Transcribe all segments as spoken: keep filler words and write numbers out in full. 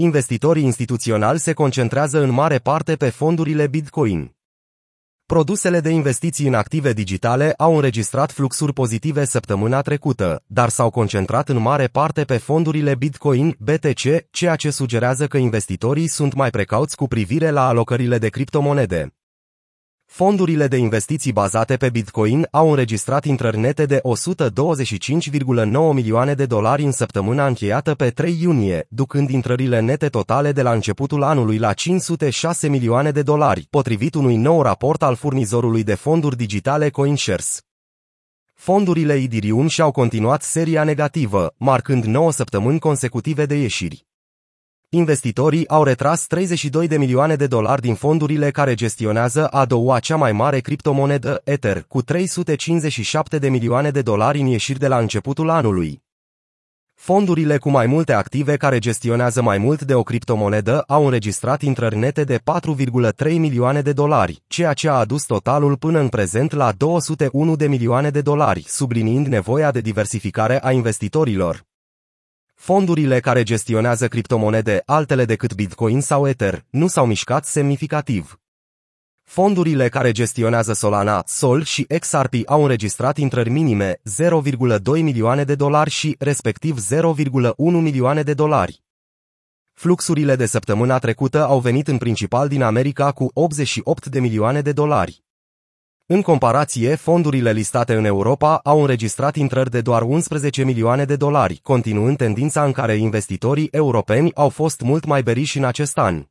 investitorii instituționali se concentrează în mare parte pe fondurile Bitcoin. Produsele de investiții în active digitale au înregistrat fluxuri pozitive săptămâna trecută, dar s-au concentrat în mare parte pe fondurile Bitcoin, B T C, ceea ce sugerează că investitorii sunt mai precauți cu privire la alocările de criptomonede. Fondurile de investiții bazate pe Bitcoin au înregistrat intrări nete de o sută douăzeci și cinci virgulă nouă milioane de dolari în săptămâna încheiată pe trei iunie, ducând intrările nete totale de la începutul anului la cinci sute șase milioane de dolari, potrivit unui nou raport al furnizorului de fonduri digitale CoinShares. Fondurile iDirium și-au continuat seria negativă, marcând nouă săptămâni consecutive de ieșiri. Investitorii au retras treizeci și doi de milioane de dolari din fondurile care gestionează a doua cea mai mare criptomonedă, Ether, cu trei sute cincizeci și șapte de milioane de dolari în ieșiri de la începutul anului. Fondurile cu mai multe active care gestionează mai mult de o criptomonedă au înregistrat intrări nete de patru virgulă trei milioane de dolari, ceea ce a adus totalul până în prezent la două sute unu de milioane de dolari, subliniind nevoia de diversificare a investitorilor. Fondurile care gestionează criptomonede altele decât Bitcoin sau Ether nu s-au mișcat semnificativ. Fondurile care gestionează Solana, Sol și X R P au înregistrat intrări minime, zero virgulă doi milioane de dolari și, respectiv, zero virgulă unu milioane de dolari. Fluxurile de săptămâna trecută au venit în principal din America cu optzeci și opt de milioane de dolari. În comparație, fondurile listate în Europa au înregistrat intrări de doar unsprezece milioane de dolari, continuând tendința în care investitorii europeni au fost mult mai beriși în acest an.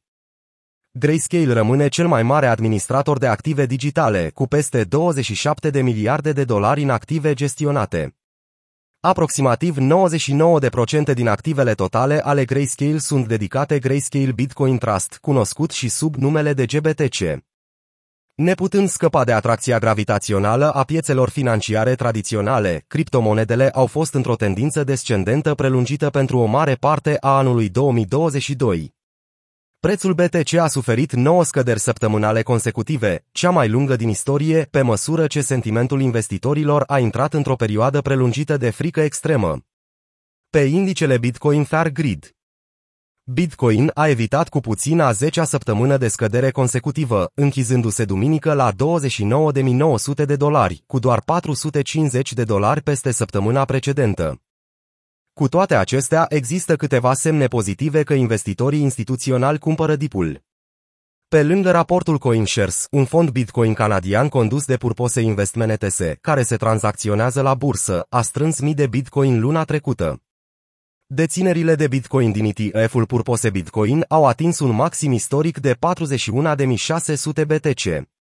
Grayscale rămâne cel mai mare administrator de active digitale, cu peste douăzeci și șapte de miliarde de dolari în active gestionate. Aproximativ nouăzeci și nouă la sută din activele totale ale Grayscale sunt dedicate Grayscale Bitcoin Trust, cunoscut și sub numele de G B T C. Neputând scăpa de atracția gravitațională a piețelor financiare tradiționale, criptomonedele au fost într-o tendință descendentă prelungită pentru o mare parte a anului două mii douăzeci și doi. Prețul B T C a suferit nouă scăderi săptămânale consecutive, cea mai lungă din istorie, pe măsură ce sentimentul investitorilor a intrat într-o perioadă prelungită de frică extremă. Pe indicele Bitcoin Fair Grid, Bitcoin a evitat cu puțin a zecea săptămână de scădere consecutivă, închizându-se duminică la douăzeci și nouă de mii nouă sute de dolari, cu doar patru sute cincizeci de dolari peste săptămâna precedentă. Cu toate acestea, există câteva semne pozitive că investitorii instituționali cumpără dipul. Pe lângă raportul CoinShares, un fond Bitcoin canadian condus de Purpose Investment T S, care se tranzacționează la bursă, a strâns mii de Bitcoin luna trecută. Deținerile de Bitcoin din E T F-ul Purpose Bitcoin au atins un maxim istoric de patruzeci și unu de mii șase sute B T C.